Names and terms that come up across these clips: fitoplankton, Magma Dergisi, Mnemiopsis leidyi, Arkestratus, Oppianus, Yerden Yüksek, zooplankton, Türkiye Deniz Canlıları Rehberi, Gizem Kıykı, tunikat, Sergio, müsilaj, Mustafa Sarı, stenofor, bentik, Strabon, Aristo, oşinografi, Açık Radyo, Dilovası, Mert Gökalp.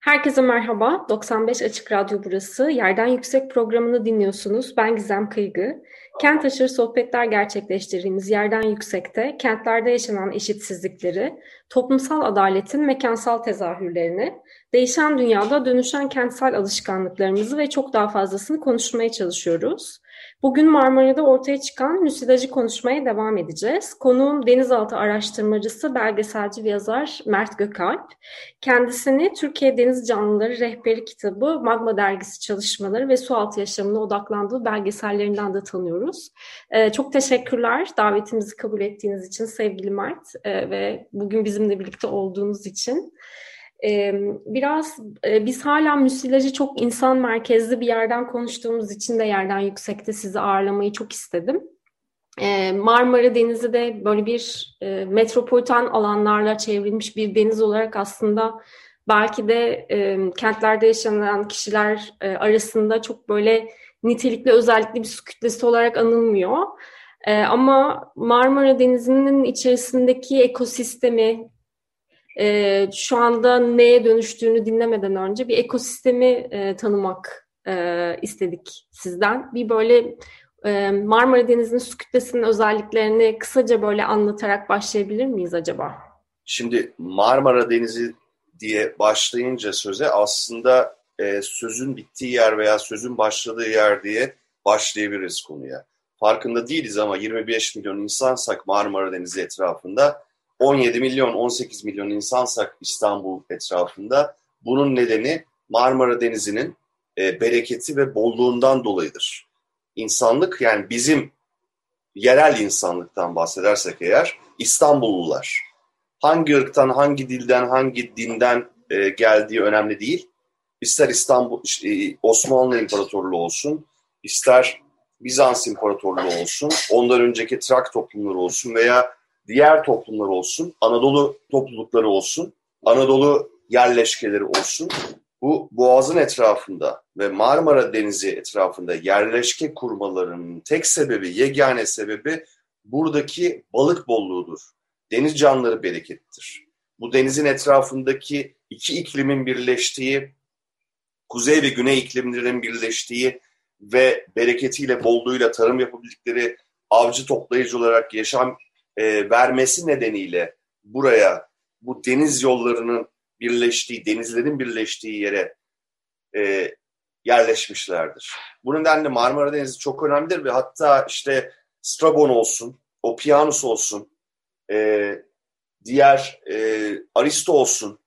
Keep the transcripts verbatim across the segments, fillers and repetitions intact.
Herkese merhaba, doksan beş Açık Radyo burası. Yerden Yüksek programını dinliyorsunuz. Ben Gizem Kıygı. Kent aşırı sohbetler gerçekleştirdiğimiz Yerden Yüksek'te kentlerde yaşanan eşitsizlikleri, toplumsal adaletin mekansal tezahürlerini, değişen dünyada dönüşen kentsel alışkanlıklarımızı ve çok daha fazlasını konuşmaya çalışıyoruz. Bugün Marmara'da ortaya çıkan müsilajı konuşmaya devam edeceğiz. Konuğum denizaltı araştırmacısı, belgeselci ve yazar Mert Gökalp. Kendisini Türkiye Deniz Canlıları Rehberi kitabı, Magma Dergisi çalışmaları ve sualtı yaşamına odaklandığı belgesellerinden de tanıyoruz. Ee, çok teşekkürler davetimizi kabul ettiğiniz için sevgili Mert ee, ve bugün bizimle birlikte olduğunuz için. Biraz biz hala müsilajı çok insan merkezli bir yerden konuştuğumuz için de Yerden Yüksek'te sizi ağırlamayı çok istedim. Marmara Denizi de böyle bir metropolitan alanlarla çevrilmiş bir deniz olarak aslında belki de kentlerde yaşanan kişiler arasında çok böyle nitelikli, özellikli bir su kütlesi olarak anılmıyor. Ama Marmara Denizi'nin içerisindeki ekosistemi, Ee, şu anda neye dönüştüğünü dinlemeden önce bir ekosistemi e, tanımak e, istedik sizden. Bir böyle e, Marmara Denizi'nin su kütlesinin özelliklerini kısaca böyle anlatarak başlayabilir miyiz acaba? Şimdi Marmara Denizi diye başlayınca söze aslında e, sözün bittiği yer veya sözün başladığı yer diye başlayabiliriz konuya. Farkında değiliz ama yirmi beş milyon insansak Marmara Denizi etrafında, on yedi milyon, on sekiz milyon insansak İstanbul etrafında, bunun nedeni Marmara Denizi'nin e, bereketi ve bolluğundan dolayıdır. İnsanlık, yani bizim yerel insanlıktan bahsedersek eğer, İstanbullular. Hangi ırktan, hangi dilden, hangi dinden e, geldiği önemli değil. İster İstanbul, e, Osmanlı İmparatorluğu olsun, ister Bizans İmparatorluğu olsun, ondan önceki Trak toplumları olsun veya diğer toplumlar olsun, Anadolu toplulukları olsun, Anadolu yerleşkeleri olsun. Bu Boğaz'ın etrafında ve Marmara Denizi etrafında yerleşke kurmalarının tek sebebi, yegane sebebi buradaki balık bolluğudur. Deniz canlıları berekettir. Bu denizin etrafındaki iki iklimin birleştiği, kuzey ve güney iklimlerinin birleştiği ve bereketiyle, bolluğuyla tarım yapabildikleri, avcı toplayıcı olarak yaşam E, vermesi nedeniyle buraya, bu deniz yollarının birleştiği, denizlerin birleştiği yere e, yerleşmişlerdir. Bu nedenle Marmara Denizi çok önemlidir ve hatta işte Strabon olsun, Oppianus olsun, e, diğer e, Aristo olsun,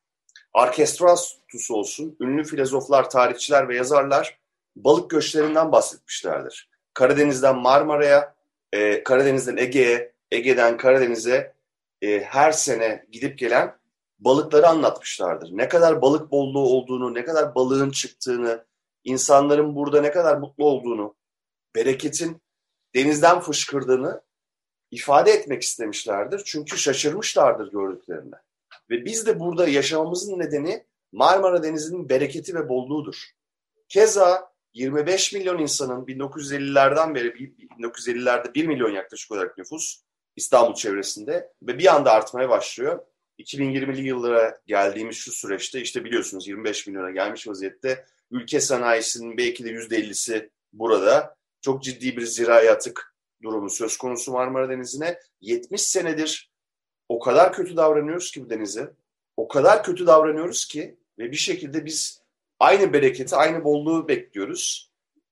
Arkestratus olsun, ünlü filozoflar, tarihçiler ve yazarlar balık göçlerinden bahsetmişlerdir. Karadeniz'den Marmara'ya, e, Karadeniz'den Ege'ye, Ege'den Karadeniz'e e, her sene gidip gelen balıkları anlatmışlardır. Ne kadar balık bolluğu olduğunu, ne kadar balığın çıktığını, insanların burada ne kadar mutlu olduğunu, bereketin denizden fışkırdığını ifade etmek istemişlerdir. Çünkü şaşırmışlardır gördüklerine. Ve biz de burada yaşamamızın nedeni Marmara Denizi'nin bereketi ve bolluğudur. Keza yirmi beş milyon insanın bin dokuz yüz ellilerden beri, bin dokuz yüz ellilerde bir milyon yaklaşık olarak nüfus, İstanbul çevresinde ve bir anda artmaya başlıyor. iki bin yirmili yıllara geldiğimiz şu süreçte işte biliyorsunuz yirmi beş milyona gelmiş vaziyette. Ülke sanayisinin belki de yüzde ellisi burada. Çok ciddi bir zirai atık durumu söz konusu Marmara Denizi'ne. yetmiş senedir o kadar kötü davranıyoruz ki bu denize. O kadar kötü davranıyoruz ki ve bir şekilde biz aynı bereketi, aynı bolluğu bekliyoruz.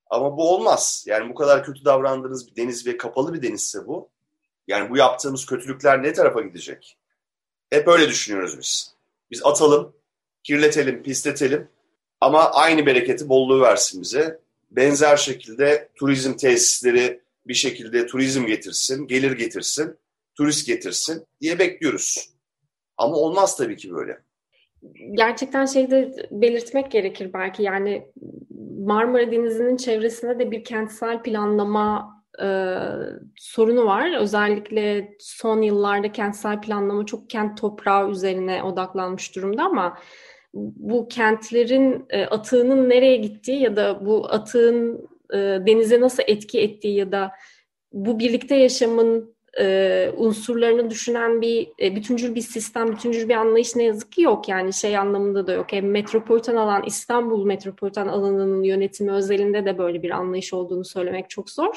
Ama bu olmaz. Yani bu kadar kötü davrandığınız bir deniz ve kapalı bir denizse bu. Yani bu yaptığımız kötülükler ne tarafa gidecek? Hep öyle düşünüyoruz biz. Biz atalım, kirletelim, pisletelim ama aynı bereketi, bolluğu versin bize. Benzer şekilde turizm tesisleri bir şekilde turizm getirsin, gelir getirsin, turist getirsin diye bekliyoruz. Ama olmaz tabii ki böyle. gerçekten şeyde belirtmek gerekir belki, yani Marmara Denizi'nin çevresinde de bir kentsel planlama e, sorunu var. Özellikle son yıllarda kentsel planlama çok kent toprağı üzerine odaklanmış durumda, ama bu kentlerin e, atığının nereye gittiği ya da bu atığın e, denize nasıl etki ettiği ya da bu birlikte yaşamın e, unsurlarını düşünen bir e, bütüncül bir sistem, bütüncül bir anlayış ne yazık ki yok. Yani şey anlamında da yok. Yani metropolitan alan, İstanbul metropolitan alanının yönetimi özelinde de böyle bir anlayış olduğunu söylemek çok zor.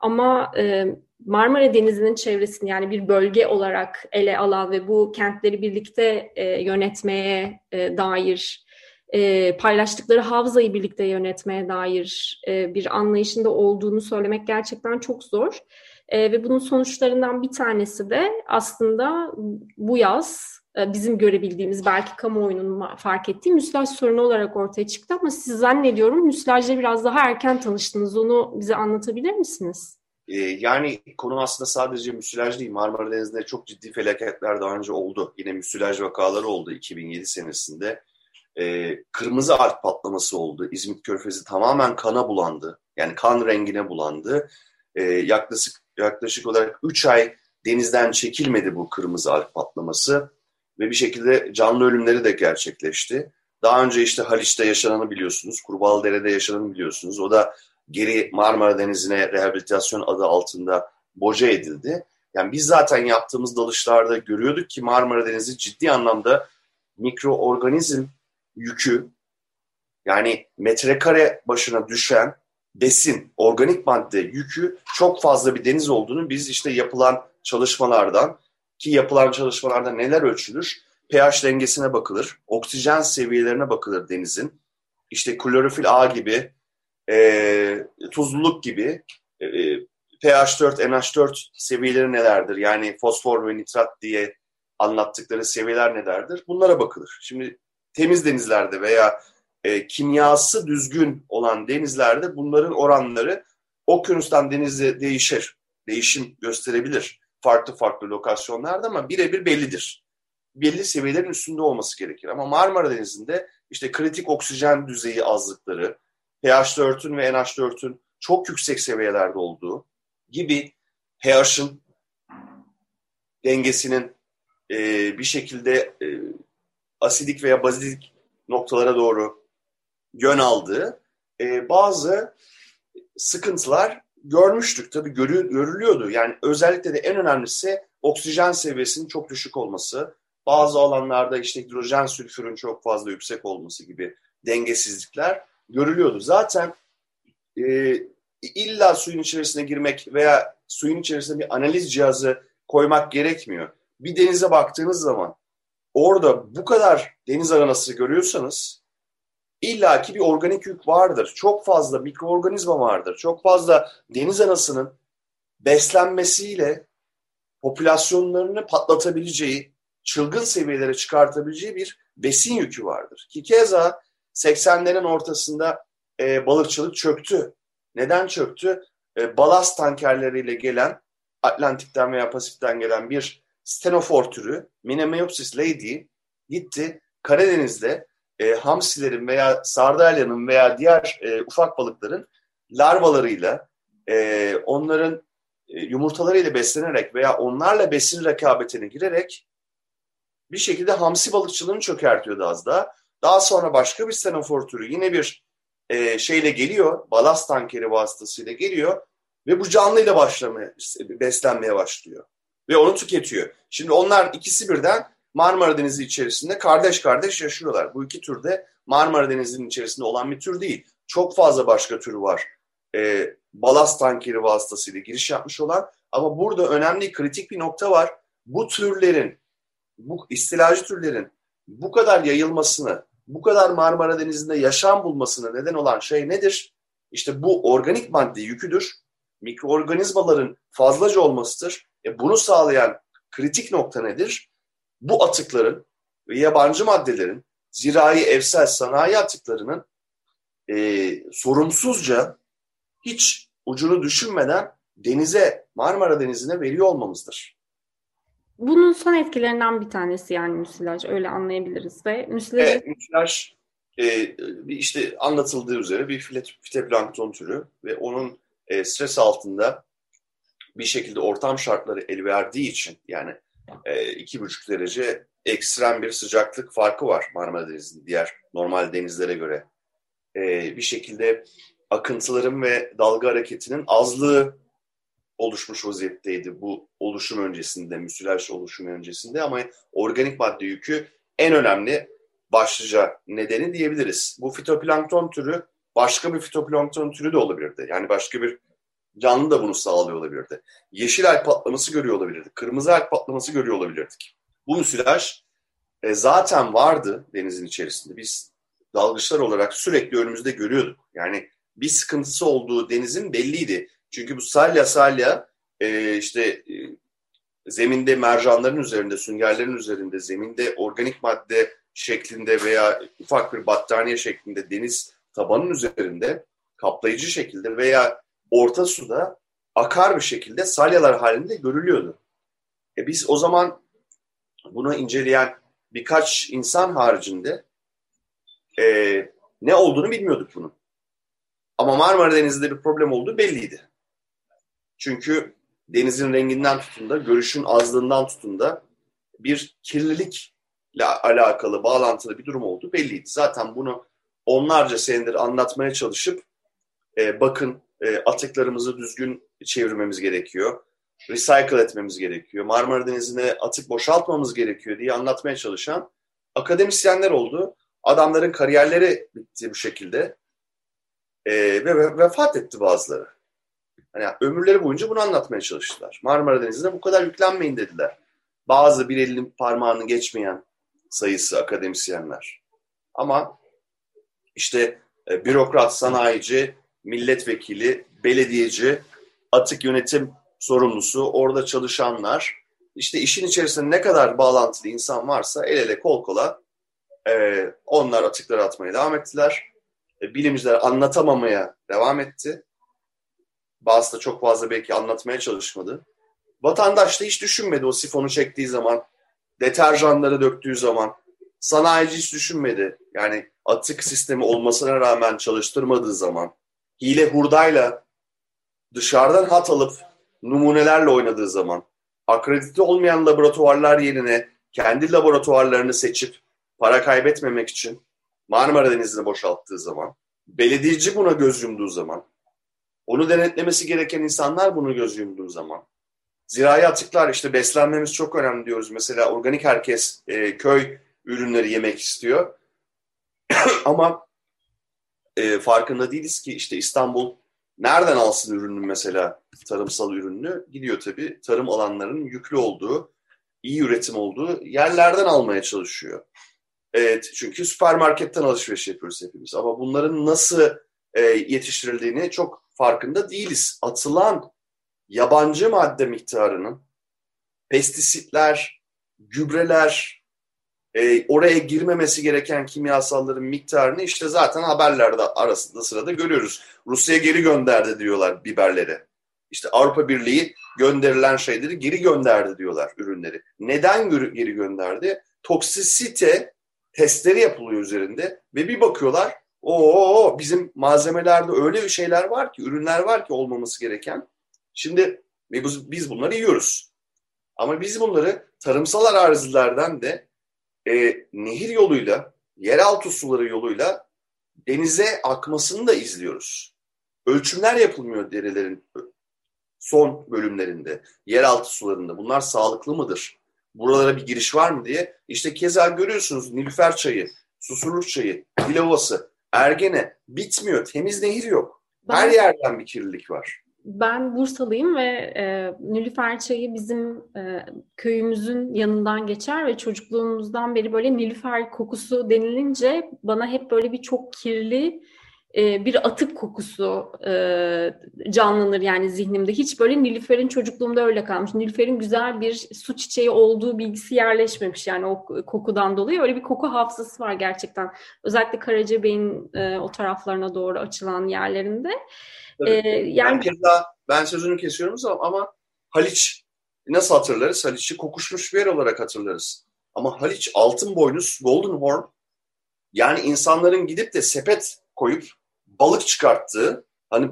Ama e, Marmara Denizi'nin çevresini, yani bir bölge olarak ele alan ve bu kentleri birlikte e, yönetmeye e, dair, e, paylaştıkları havzayı birlikte yönetmeye dair e, bir anlayışın da olduğunu söylemek gerçekten çok zor. E, ve bunun sonuçlarından bir tanesi de aslında bu yaz e, bizim görebildiğimiz, belki kamuoyunun fark ettiği müsilaj sorunu olarak ortaya çıktı. Ama siz zannediyorum müsilajla biraz daha erken tanıştınız. Onu bize anlatabilir misiniz? Yani konu aslında sadece müsilaj değil. Marmara Denizi'nde çok ciddi felaketler daha önce oldu. Yine müsilaj vakaları oldu iki bin yedi senesinde. E, kırmızı Arp patlaması oldu. İzmit Körfezi tamamen kana bulandı. Yani kan rengine bulandı. E, yaklaşık yaklaşık olarak üç ay denizden çekilmedi bu kırmızı Arp patlaması. Ve bir şekilde canlı ölümleri de gerçekleşti. Daha önce işte Haliç'te yaşananı biliyorsunuz. Kurbağalıdere'de yaşananı biliyorsunuz. O da geri Marmara Denizi'ne rehabilitasyon adı altında boca edildi. Yani biz zaten yaptığımız dalışlarda görüyorduk ki Marmara Denizi ciddi anlamda mikroorganizm yükü, yani metrekare başına düşen besin, organik madde yükü çok fazla bir deniz olduğunu biz işte yapılan çalışmalardan, ki yapılan çalışmalarda neler ölçülür? pH dengesine bakılır, oksijen seviyelerine bakılır denizin, işte klorofil A gibi, E, tuzluluk gibi, e, P H dört, N H dört seviyeleri nelerdir? Yani fosfor ve nitrat diye anlattıkları seviyeler nelerdir? Bunlara bakılır. Şimdi temiz denizlerde veya e, kimyası düzgün olan denizlerde bunların oranları okyanustan denize değişir. Değişim gösterebilir farklı farklı lokasyonlarda, ama birebir bellidir. Belli seviyelerin üstünde olması gerekir. Ama Marmara Denizi'nde işte kritik oksijen düzeyi azlıkları, P H dört'ün ve N H dört'ün çok yüksek seviyelerde olduğu gibi pH'ın dengesinin e, bir şekilde e, asidik veya bazidik noktalara doğru yön aldığı e, bazı sıkıntılar görmüştük. Tabii görü, görülüyordu. Yani özellikle de en önemlisi oksijen seviyesinin çok düşük olması, bazı alanlarda işte hidrojen sülfürün çok fazla yüksek olması gibi dengesizlikler görülüyordu. Zaten e, illa suyun içerisine girmek veya suyun içerisine bir analiz cihazı koymak gerekmiyor. Bir denize baktığınız zaman orada bu kadar deniz aranası görüyorsanız illaki bir organik yük vardır. Çok fazla mikroorganizma vardır. Çok fazla deniz anasının beslenmesiyle popülasyonlarını patlatabileceği, çılgın seviyelere çıkartabileceği bir besin yükü vardır. Ki keza seksenlerin ortasında e, balıkçılık çöktü. Neden çöktü? E, balast tankerleriyle gelen, Atlantik'ten veya Pasifik'ten gelen bir stenofor türü, Mnemiopsis leidyi, gitti Karadeniz'de e, hamsilerin veya sardalyanın veya diğer e, ufak balıkların larvalarıyla, e, onların e, yumurtalarıyla beslenerek veya onlarla besin rekabetine girerek bir şekilde hamsi balıkçılığını çökertiyordu az daha. Daha sonra başka bir stenofor türü yine bir e, şeyle geliyor, balast tankeri vasıtasıyla geliyor ve bu canlıyla başlamaya, beslenmeye başlıyor ve onu tüketiyor. Şimdi onlar ikisi birden Marmara Denizi içerisinde kardeş kardeş yaşıyorlar. Bu iki tür de Marmara Denizi'nin içerisinde olan bir tür değil. Çok fazla başka türü var e, balast tankeri vasıtasıyla giriş yapmış olan, ama burada önemli kritik bir nokta var. Bu türlerin, bu istilacı türlerin bu kadar yayılmasını, bu kadar Marmara Denizi'nde yaşam bulmasına neden olan şey nedir? İşte bu organik madde yüküdür. Mikroorganizmaların fazlaca olmasıdır. E bunu sağlayan kritik nokta nedir? Bu atıkların ve yabancı maddelerin, zirai, evsel, sanayi atıklarının e, sorumsuzca, hiç ucunu düşünmeden denize, Marmara Denizi'ne veriyor olmamızdır. bunun son etkilerinden bir tanesi yani müsilaj, öyle anlayabiliriz ve müsilaj. Evet, müsilaj e, işte anlatıldığı üzere bir fitoplankton türü ve onun e, stres altında bir şekilde ortam şartları elverdiği için yani e, iki buçuk derece ekstrem bir sıcaklık farkı var Marmara Denizi'nin diğer normal denizlere göre. E, bir şekilde akıntıların ve dalga hareketinin azlığı oluşmuş vaziyetteydi bu oluşum öncesinde, müsilaj oluşumu öncesinde, ama organik madde yükü en önemli başlıca nedeni diyebiliriz. Bu fitoplankton türü başka bir fitoplankton türü de olabilirdi. Yani başka bir canlı da bunu sağlıyor olabilirdi. Yeşilay patlaması görüyor olabilirdik. Kırmızıay patlaması görüyor olabilirdik. Bu müsilaj e, zaten vardı denizin içerisinde. Biz dalgıçlar olarak sürekli önümüzde görüyorduk. Yani bir sıkıntısı olduğu denizin belliydi. Çünkü bu salya salya e, işte e, zeminde mercanların üzerinde, süngerlerin üzerinde, zeminde organik madde şeklinde veya ufak bir battaniye şeklinde deniz tabanının üzerinde kaplayıcı şekilde veya orta suda akar bir şekilde salyalar halinde görülüyordu. E biz o zaman bunu inceleyen birkaç insan haricinde e, ne olduğunu bilmiyorduk bunun. Ama Marmara Denizi'nde bir problem olduğu belliydi. Çünkü denizin renginden tutun da, görüşün azlığından tutun da bir kirlilikle alakalı, bağlantılı bir durum olduğu belliydi. Zaten bunu onlarca senedir anlatmaya çalışıp e, bakın e, atıklarımızı düzgün çevirmemiz gerekiyor, recycle etmemiz gerekiyor, Marmara Denizi'ne atık boşaltmamız gerekiyor diye anlatmaya çalışan akademisyenler oldu. Adamların kariyerleri bitti bu şekilde e, ve vefat etti bazıları. Yani ömürleri boyunca bunu anlatmaya çalıştılar. Marmara Denizi'ne bu kadar yüklenmeyin dediler. Bazı bir elinin parmağını geçmeyen sayısı akademisyenler. Ama işte e, bürokrat, sanayici, milletvekili, belediyeci, atık yönetim sorumlusu, orada çalışanlar, işte işin içerisinde ne kadar bağlantılı insan varsa el ele kol kola e, onlar atıkları atmaya devam ettiler. E, bilimciler anlatamamaya devam etti. Bazısı da çok fazla belki anlatmaya çalışmadı. Vatandaş da hiç düşünmedi o sifonu çektiği zaman, deterjanları döktüğü zaman. Sanayici hiç düşünmedi. Yani atık sistemi olmasına rağmen çalıştırmadığı zaman. Hile hurdayla dışarıdan hat alıp numunelerle oynadığı zaman. Akredite olmayan laboratuvarlar yerine kendi laboratuvarlarını seçip para kaybetmemek için Marmara Denizi'ne boşalttığı zaman. Belediyeci buna göz yumduğu zaman. Onu denetlemesi gereken insanlar bunu göz yumduğu zaman. Zirai atıklar, işte beslenmemiz çok önemli diyoruz. Mesela organik herkes e, köy ürünleri yemek istiyor. Ama e, farkında değiliz ki işte İstanbul nereden alsın ürünü, mesela tarımsal ürünü? Gidiyor tabii tarım alanlarının yüklü olduğu, iyi üretim olduğu yerlerden almaya çalışıyor. Evet, çünkü süpermarketten alışveriş yapıyoruz hepimiz. Ama bunların nasıl e, yetiştirildiğini çok farkında değiliz. Atılan yabancı madde miktarının, pestisitler, gübreler, e, oraya girmemesi gereken kimyasalların miktarını işte zaten haberlerde arasında sırada görüyoruz. Rusya geri gönderdi diyorlar biberleri. İşte Avrupa Birliği gönderilen şeyleri geri gönderdi diyorlar, ürünleri. Neden geri gönderdi? Toksisite testleri yapılıyor üzerinde ve bir bakıyorlar, ooo bizim malzemelerde öyle bir şeyler var ki, ürünler var ki olmaması gereken. Şimdi biz bunları yiyoruz. Ama biz bunları tarımsal arazilerden de e, nehir yoluyla, yeraltı suları yoluyla denize akmasını da izliyoruz. Ölçümler yapılmıyor derelerin son bölümlerinde, yeraltı sularında. Bunlar sağlıklı mıdır? Buralara bir giriş var mı diye. İşte keza görüyorsunuz Nilüfer Çayı, Susurluk Çayı, Dilovası, Ergene bitmiyor. Temiz nehir yok. Ben, her yerden bir kirlilik var. Ben Bursalıyım ve e, Nilüfer Çayı bizim e, köyümüzün yanından geçer ve çocukluğumuzdan beri böyle Nilüfer kokusu denilince bana hep böyle bir çok kirli e, bir atık kokusu e, canlanır yani zihnimde. Hiç böyle Nilüfer'in çocukluğumda öyle kalmış. Nilüfer'in güzel bir su çiçeği olduğu bilgisi yerleşmemiş yani o kokudan dolayı. Öyle bir koku hafızası var gerçekten. Özellikle Karacabey'in e, o taraflarına doğru açılan yerlerinde. Ee, yani ben, ben sözünü kesiyorum ama Haliç nasıl hatırlarız? Haliç'i kokuşmuş bir yer olarak hatırlarız. Ama Haliç altın boynuz, golden horn, yani insanların gidip de sepet koyup balık çıkarttığı, hani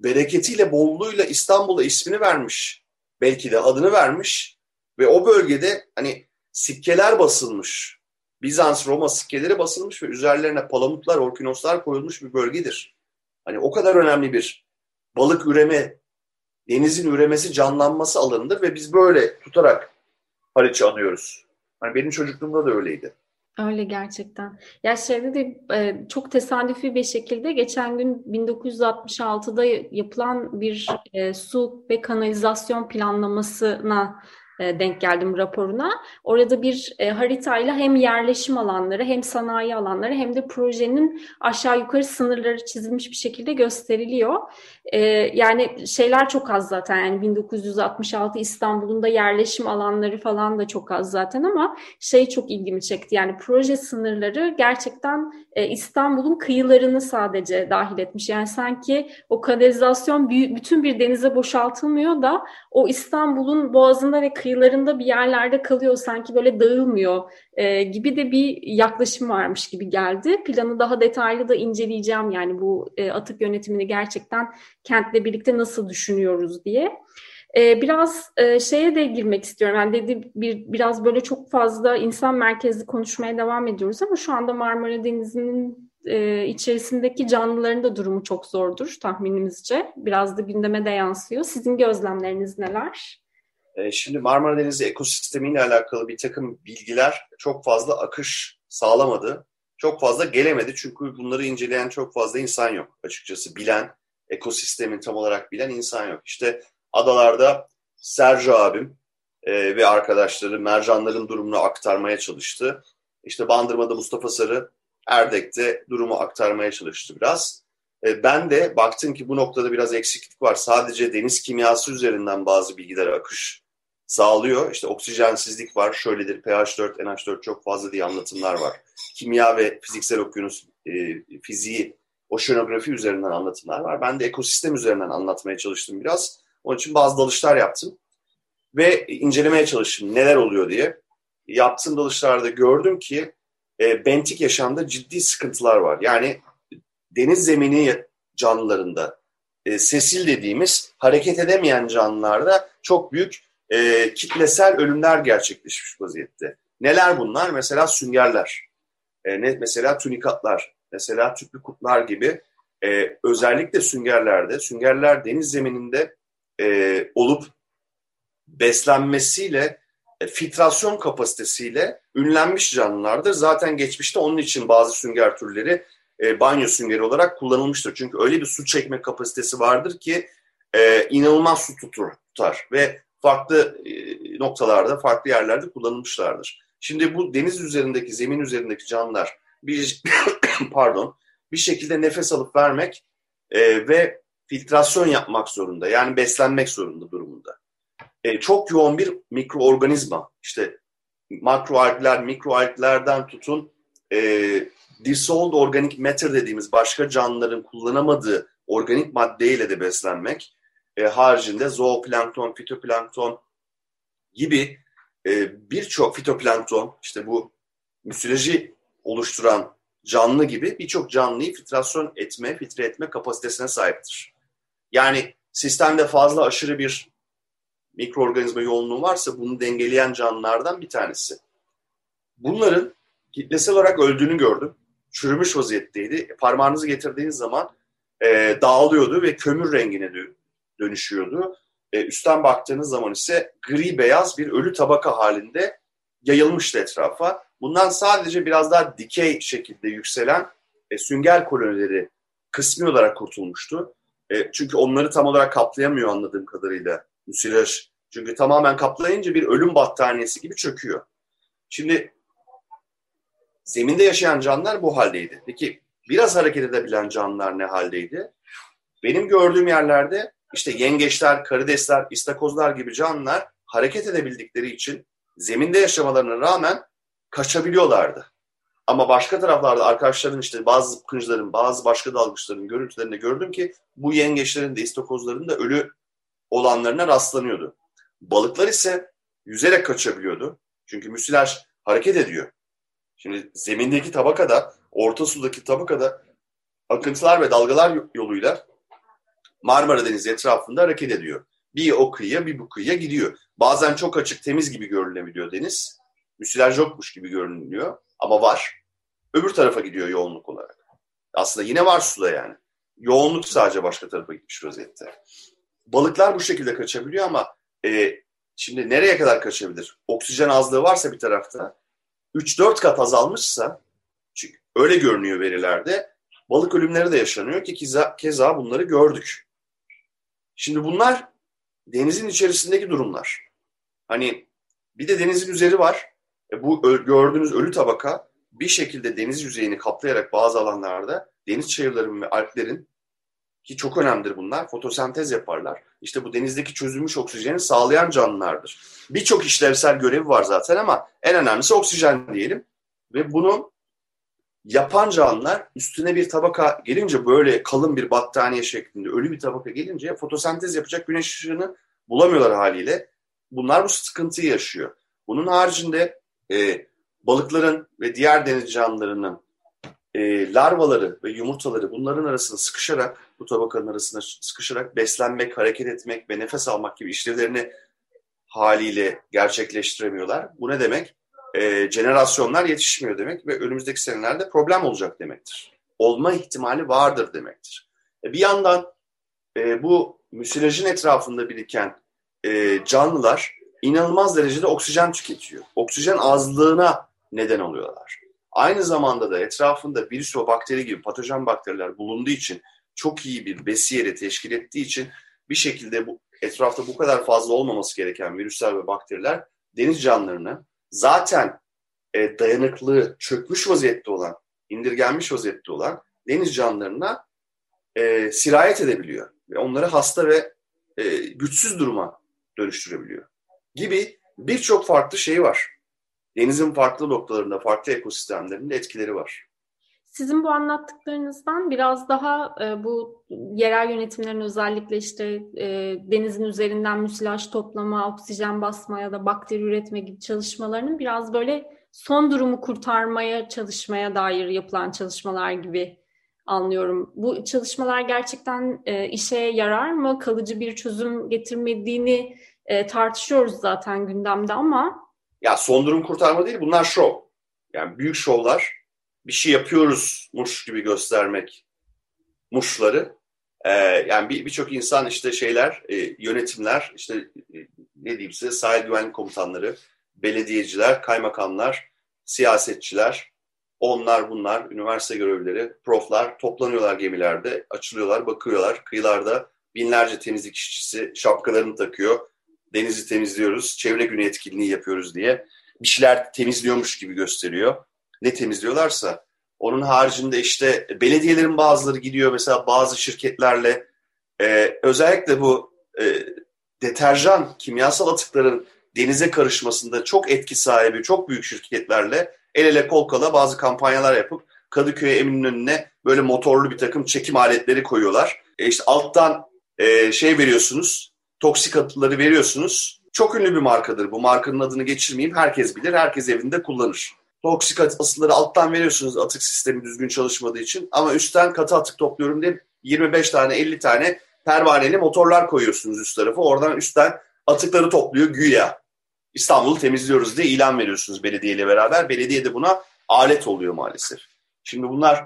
bereketiyle, bolluğuyla İstanbul'a ismini vermiş, belki de adını vermiş ve o bölgede hani sikkeler basılmış, Bizans, Roma sikkeleri basılmış ve üzerlerine palamutlar, orkinoslar koyulmuş bir bölgedir. Hani o kadar önemli bir balık üreme, denizin üremesi, canlanması alanıdır ve biz böyle tutarak Haliç'i anıyoruz. Hani benim çocukluğumda da öyleydi. Öyle gerçekten. Ya şeyde de e, çok tesadüfi bir şekilde geçen gün bin dokuz yüz altmış altıda yapılan bir e, su ve kanalizasyon planlamasına e, denk geldim, raporuna. Orada bir e, haritayla hem yerleşim alanları, hem sanayi alanları, hem de projenin aşağı yukarı sınırları çizilmiş bir şekilde gösteriliyor. E, yani şeyler çok az zaten. Yani bin dokuz yüz altmış altı İstanbul'unda yerleşim alanları falan da çok az zaten, ama şey çok ilgimi çekti. Yani proje sınırları gerçekten e, İstanbul'un kıyılarını sadece dahil etmiş. Yani sanki o kanalizasyon büyük, bütün bir denize boşaltılmıyor da o İstanbul'un boğazında ve kıyılarında bir yerlerde kalıyor, sanki böyle dağılmıyor e, gibi de bir yaklaşım varmış gibi geldi. Planı daha detaylı da inceleyeceğim, yani bu e, atık yönetimini gerçekten kentle birlikte nasıl düşünüyoruz diye. Ee, biraz e, şeye de girmek istiyorum. Yani dedi, bir, biraz böyle çok fazla insan merkezli konuşmaya devam ediyoruz ama şu anda Marmara Denizi'nin e, içerisindeki canlıların da durumu çok zordur tahminimizce. Biraz da gündeme de yansıyor. Sizin gözlemleriniz neler? E, şimdi Marmara Denizi ekosistemiyle alakalı bir takım bilgiler çok fazla akış sağlamadı. Çok fazla gelemedi çünkü bunları inceleyen çok fazla insan yok açıkçası. Bilen, ekosistemin tam olarak bilen insan yok. İşte adalarda Sergio abim e, ve arkadaşları mercanların durumunu aktarmaya çalıştı. İşte Bandırma'da Mustafa Sarı, Erdek'te durumu aktarmaya çalıştı biraz. E, ben de baktım ki bu noktada biraz eksiklik var. Sadece deniz kimyası üzerinden bazı bilgiler akış sağlıyor. İşte oksijensizlik var, şöyledir, pH dört, N H dört çok fazla diye anlatımlar var. Kimya ve fiziksel okyanus e, fiziği, oşinografi üzerinden anlatımlar var. Ben de ekosistem üzerinden anlatmaya çalıştım biraz. Onun için bazı dalışlar yaptım ve incelemeye çalıştım neler oluyor diye. Yaptığım dalışlarda gördüm ki e, bentik yaşamda ciddi sıkıntılar var. Yani deniz zemini canlılarında, e, sesil dediğimiz hareket edemeyen canlılarda çok büyük e, kitlesel ölümler gerçekleşmiş vaziyette. Neler bunlar? Mesela süngerler, e, mesela tunikatlar, mesela tüplü kurtlar gibi e, özellikle süngerlerde, süngerler deniz zemininde E, olup beslenmesiyle, e, filtrasyon kapasitesiyle ünlenmiş canlılardır. Zaten geçmişte onun için bazı sünger türleri e, banyo süngeri olarak kullanılmıştır. Çünkü öyle bir su çekme kapasitesi vardır ki e, inanılmaz su tutur, tutar ve farklı e, noktalarda, farklı yerlerde kullanılmışlardır. Şimdi bu deniz üzerindeki, zemin üzerindeki canlılar bir pardon bir şekilde nefes alıp vermek e, ve filtrasyon yapmak zorunda, yani beslenmek zorunda durumunda. E, çok yoğun bir mikroorganizma, işte makroalgler, mikroalglerden tutun, e, dissolved organic matter dediğimiz başka canlıların kullanamadığı organik maddeyle de beslenmek, e, haricinde zooplankton, fitoplankton gibi e, birçok fitoplankton, işte bu müsilajı oluşturan canlı gibi birçok canlıyı filtrasyon etme, filtre etme kapasitesine sahiptir. Yani sistemde fazla aşırı bir mikroorganizma yoğunluğu varsa bunu dengeleyen canlılardan bir tanesi. Bunların kitlesel olarak öldüğünü gördüm. Çürümüş vaziyetteydi. Parmağınızı getirdiğiniz zaman e, dağılıyordu ve kömür rengine dönüşüyordu. E, üstten baktığınız zaman ise gri beyaz bir ölü tabaka halinde yayılmıştı etrafa. Bundan sadece biraz daha dikey şekilde yükselen e, sünger kolonileri kısmi olarak kurtulmuştu. E, çünkü onları tam olarak kaplayamıyor anladığım kadarıyla müsilaj. Çünkü tamamen kaplayınca bir ölüm battaniyesi gibi çöküyor. Şimdi zeminde yaşayan canlılar bu haldeydi. Peki biraz hareket edebilen canlılar ne haldeydi? Benim gördüğüm yerlerde işte yengeçler, karidesler, istakozlar gibi canlılar hareket edebildikleri için zeminde yaşamalarına rağmen kaçabiliyorlardı. Ama başka taraflarda arkadaşların, işte bazı zıpkıncıların, bazı başka dalgıçların görüntülerinde gördüm ki bu yengeçlerin de istakozların da ölü olanlarına rastlanıyordu. Balıklar ise yüzerek kaçabiliyordu. Çünkü müsilaj hareket ediyor. Şimdi zemindeki tabakada, orta sudaki tabakada akıntılar ve dalgalar yoluyla Marmara Denizi etrafında hareket ediyor. Bir o kıyıya bir bu kıyıya gidiyor. Bazen çok açık, temiz gibi görünebiliyor deniz. Müsilaj yokmuş gibi görünüyor ama var. Öbür tarafa gidiyor yoğunluk olarak. Aslında yine var suda yani. Yoğunluk sadece başka tarafa gitmiş vaziyette. Balıklar bu şekilde kaçabiliyor ama e, şimdi nereye kadar kaçabilir? Oksijen azlığı varsa bir tarafta, üç dört kat azalmışsa, çünkü öyle görünüyor verilerde, balık ölümleri de yaşanıyor ki keza, keza bunları gördük. Şimdi bunlar denizin içerisindeki durumlar. Hani bir de denizin üzeri var. E, bu gördüğünüz ölü tabaka bir şekilde deniz yüzeyini kaplayarak bazı alanlarda deniz çayırların ve alplerin, ki çok önemlidir bunlar, fotosentez yaparlar. İşte bu denizdeki çözülmüş oksijeni sağlayan canlılardır. Birçok işlevsel görevi var zaten ama en önemlisi oksijen diyelim. Ve bunu yapan canlılar üstüne bir tabaka gelince, böyle kalın bir battaniye şeklinde ölü bir tabaka gelince fotosentez yapacak güneş ışığını bulamıyorlar haliyle. Bunlar bu sıkıntıyı yaşıyor. Bunun haricinde e, balıkların ve diğer deniz canlılarının e, larvaları ve yumurtaları bunların arasında sıkışarak, bu tabakanın arasında sıkışarak beslenmek, hareket etmek ve nefes almak gibi işlevlerini haliyle gerçekleştiremiyorlar. Bu ne demek? E, jenerasyonlar yetişmiyor demek ve önümüzdeki senelerde problem olacak demektir. Olma ihtimali vardır demektir. E, bir yandan e, bu müsilajın etrafında biriken e, canlılar inanılmaz derecede oksijen tüketiyor. Oksijen azlığına neden oluyorlar. Aynı zamanda da etrafında virüs ve bakteri gibi patojen bakteriler bulunduğu için, çok iyi bir besiyeri teşkil ettiği için bir şekilde bu etrafta bu kadar fazla olmaması gereken virüsler ve bakteriler deniz canlılarını, zaten e, dayanıklığı çökmüş vaziyette olan, indirgenmiş vaziyette olan deniz canlılarına e, sirayet edebiliyor ve onları hasta ve e, güçsüz duruma dönüştürebiliyor gibi birçok farklı şey var. Denizin farklı noktalarında, farklı ekosistemlerinde etkileri var. Sizin bu anlattıklarınızdan biraz daha e, bu yerel yönetimlerin özellikle işte e, denizin üzerinden müsilaj toplama, oksijen basma ya da bakteri üretme gibi çalışmalarının biraz böyle son durumu kurtarmaya çalışmaya dair yapılan çalışmalar gibi anlıyorum. Bu çalışmalar gerçekten e, işe yarar mı? Kalıcı bir çözüm getirmediğini e, tartışıyoruz zaten gündemde ama... Ya son durum kurtarma değil, bunlar şov. Yani büyük şovlar. Bir şey yapıyoruzmuş gibi göstermek muşları. Ee, yani bir birçok insan işte şeyler, e, yönetimler, işte e, ne diyeyim size, sahil güvenlik komutanları, belediyeciler, kaymakamlar, siyasetçiler, onlar bunlar, üniversite görevlileri, proflar toplanıyorlar gemilerde, açılıyorlar, bakıyorlar. Kıyılarda binlerce temizlik işçisi şapkalarını takıyor. Denizi temizliyoruz, çevre günü etkinliği yapıyoruz diye. Bir şeyler temizliyormuş gibi gösteriyor. Ne temizliyorlarsa. Onun haricinde işte belediyelerin bazıları gidiyor mesela bazı şirketlerle e, özellikle bu e, deterjan, kimyasal atıkların denize karışmasında çok etki sahibi çok büyük şirketlerle el ele kol kola bazı kampanyalar yapıp Kadıköy Eminönü'ne böyle motorlu bir takım çekim aletleri koyuyorlar. E işte alttan e, şey veriyorsunuz, toksik atıkları veriyorsunuz. Çok ünlü bir markadır bu, markanın adını geçirmeyeyim, herkes bilir, herkes evinde kullanır. Toksik asılları alttan veriyorsunuz atık sistemi düzgün çalışmadığı için ama üstten katı atık topluyorum diye yirmi beş tane elli tane pervaneli motorlar koyuyorsunuz üst tarafı. Oradan üstten atıkları topluyor güya. İstanbul'u temizliyoruz diye ilan veriyorsunuz belediyeyle beraber. Belediye de buna alet oluyor maalesef. Şimdi bunlar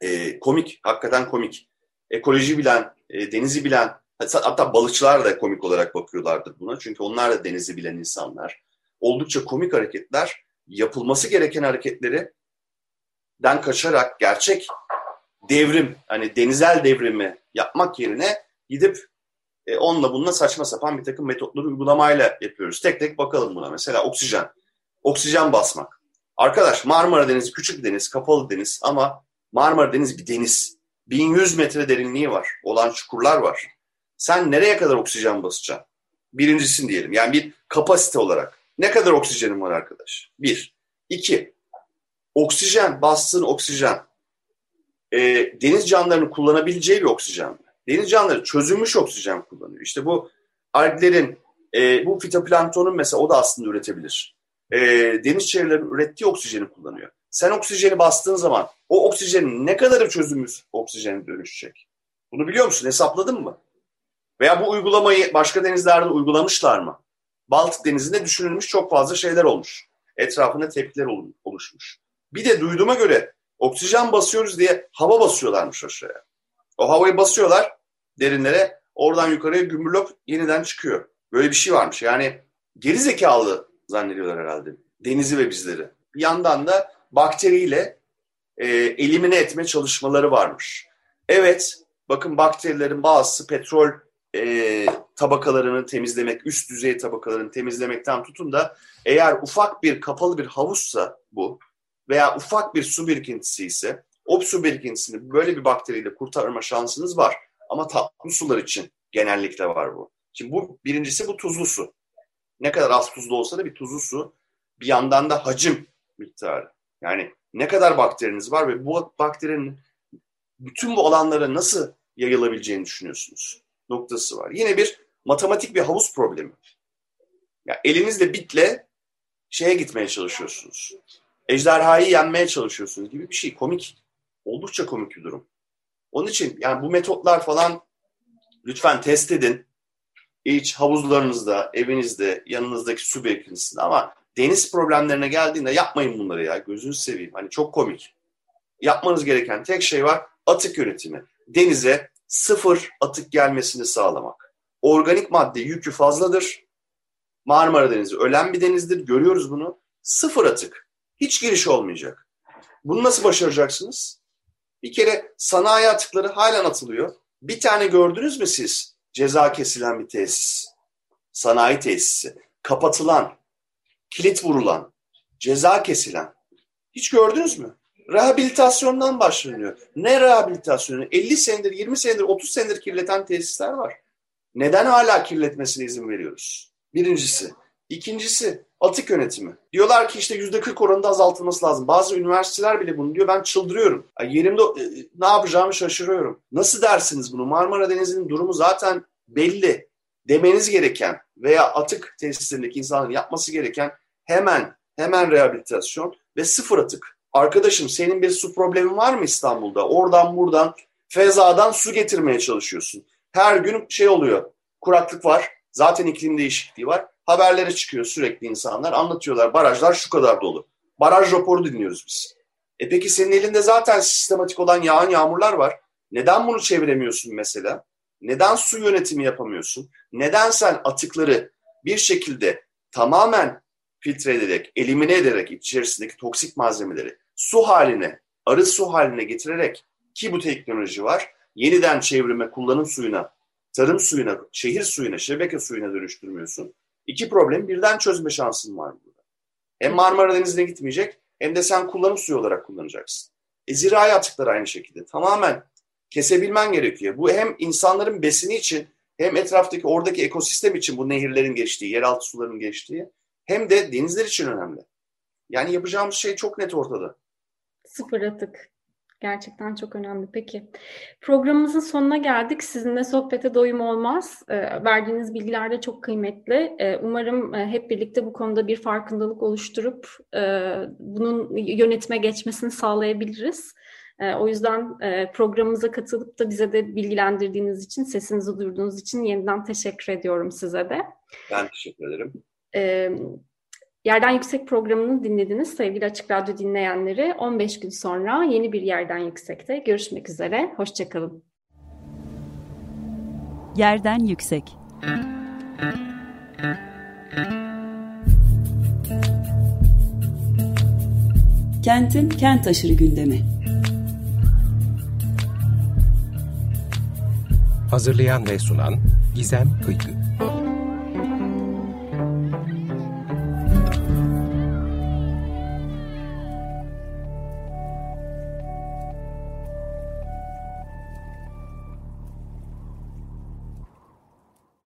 e, komik, hakikaten komik. Ekoloji bilen, e, denizi bilen, hatta balıkçılar da komik olarak bakıyorlardır buna. Çünkü onlar da denizi bilen insanlar. Oldukça komik hareketler. Yapılması gereken hareketlerden kaçarak gerçek devrim, hani denizel devrimi yapmak yerine gidip e, onunla bununla saçma sapan bir takım metotları uygulamayla yapıyoruz. Tek tek bakalım buna. Mesela oksijen. Oksijen basmak. Arkadaş, Marmara Denizi küçük bir deniz, kapalı deniz ama Marmara Denizi bir deniz. bin yüz metre derinliği var. Olan çukurlar var. Sen nereye kadar oksijen basacaksın? Birincisin diyelim. Yani bir kapasite olarak. Ne kadar oksijenin var arkadaş? Bir. İki. Oksijen, bastığın oksijen e, deniz canlılarının kullanabileceği bir oksijen mi? Deniz canlıları çözülmüş oksijen kullanıyor. İşte bu alglerin, E, bu fitoplanktonun mesela o da aslında üretebilir. E, deniz çevrelerinin ürettiği oksijeni kullanıyor. Sen oksijeni bastığın zaman o oksijenin ne kadarı çözümümüz oksijene dönüşecek? Bunu biliyor musun? Hesapladın mı? Veya bu uygulamayı başka denizlerde uygulamışlar mı? Baltık Denizi'nde düşünülmüş çok fazla şeyler olmuş. Etrafında tepkiler oluşmuş. Bir de duyduğuma göre oksijen basıyoruz diye hava basıyorlarmış aşağıya. O havayı basıyorlar derinlere, oradan yukarıya gümrülop yeniden çıkıyor. Böyle bir şey varmış. Yani geri zekalı zannediyorlar herhalde denizi ve bizleri. Bir yandan da bakteriyle e, elimine etme çalışmaları varmış. Evet, bakın bakterilerin bazısı petrol e, tabakalarını temizlemek, üst düzey tabakalarını temizlemekten tutun da eğer ufak bir kapalı bir havuzsa bu veya ufak bir su birikintisi ise o su birikintisini böyle bir bakteriyle kurtarma şansınız var. Ama tatlı sular için genellikle var bu. Şimdi bu birincisi bu tuzlu su. Ne kadar az tuzlu olsa da bir tuzlu su, bir yandan da hacim miktarı. Yani ne kadar bakteriniz var ve bu bakterinin bütün bu alanlara nasıl yayılabileceğini düşünüyorsunuz noktası var. Yine bir matematik bir havuz problemi. Ya elinizle bitle şeye gitmeye çalışıyorsunuz. Ejderhayı yenmeye çalışıyorsunuz gibi bir şey. Komik. Oldukça komik bir durum. Onun için yani bu metotlar falan lütfen test edin. İç havuzlarınızda, evinizde, yanınızdaki su birikintisinde ama deniz problemlerine geldiğinde yapmayın bunları ya. Gözünüzü seveyim. Hani çok komik. Yapmanız gereken tek şey var. Atık yönetimi. Denize sıfır atık gelmesini sağlamak. Organik madde yükü fazladır. Marmara Denizi ölen bir denizdir. Görüyoruz bunu. Sıfır atık. Hiç giriş olmayacak. Bunu nasıl başaracaksınız? Bir kere sanayi atıkları halen atılıyor. Bir tane gördünüz mü siz? Ceza kesilen bir tesis. Sanayi tesisi. Kapatılan, kilit vurulan, ceza kesilen. Hiç gördünüz mü? Rehabilitasyondan başlanıyor. Ne rehabilitasyonu? elli senedir, yirmi senedir, otuz senedir kirleten tesisler var. Neden hala kirletmesine izin veriyoruz? Birincisi. İkincisi atık yönetimi. Diyorlar ki işte yüzde kırk oranında azaltılması lazım. Bazı üniversiteler bile bunu diyor. Ben çıldırıyorum. Yerimde ne yapacağımı şaşırıyorum. Nasıl dersiniz bunu? Marmara Denizi'nin durumu zaten belli. Demeniz gereken veya atık tesislerindeki insanların yapması gereken hemen hemen rehabilitasyon ve sıfır atık. Arkadaşım senin bir su problemin var mı İstanbul'da? Oradan buradan fezadan su getirmeye çalışıyorsun. Her gün şey oluyor. Kuraklık var. Zaten iklim değişikliği var. Haberlere çıkıyor sürekli insanlar. Anlatıyorlar barajlar şu kadar dolu. Baraj raporu dinliyoruz biz. E peki senin elinde zaten sistematik olan yağan yağmurlar var. Neden bunu çeviremiyorsun mesela? Neden su yönetimi yapamıyorsun? Neden sen atıkları bir şekilde tamamen filtre ederek, elimine ederek içerisindeki toksik malzemeleri su haline, arı su haline getirerek ki bu teknoloji var. Yeniden çevrime, kullanım suyuna, tarım suyuna, şehir suyuna, şebeke suyuna dönüştürmüyorsun. İki problemi birden çözme şansın var burada. Hem Marmara Denizi'ne gitmeyecek hem de sen kullanım suyu olarak kullanacaksın. E, zirai atıkları aynı şekilde. Tamamen kesebilmen gerekiyor. Bu hem insanların besini için hem etraftaki oradaki ekosistem için bu nehirlerin geçtiği, yeraltı sularının geçtiği hem de denizler için önemli. Yani yapacağımız şey çok net ortada. Sıfır atık. Gerçekten çok önemli. Peki programımızın sonuna geldik. Sizinle sohbete doyum olmaz. E, verdiğiniz bilgiler de çok kıymetli. E, umarım e, hep birlikte bu konuda bir farkındalık oluşturup e, bunun yönetime geçmesini sağlayabiliriz. E, o yüzden e, programımıza katılıp da bize de bilgilendirdiğiniz için, sesinizi duyurduğunuz için yeniden teşekkür ediyorum size de. Ben teşekkür ederim. E, Yerden Yüksek programını dinlediniz sevgili Açık Radyo dinleyenleri. on beş gün sonra yeni bir Yerden Yüksek'te görüşmek üzere. Hoşçakalın. Yerden Yüksek. Kentin kent aşırı gündemi. Hazırlayan ve sunan Gizem Kıykı.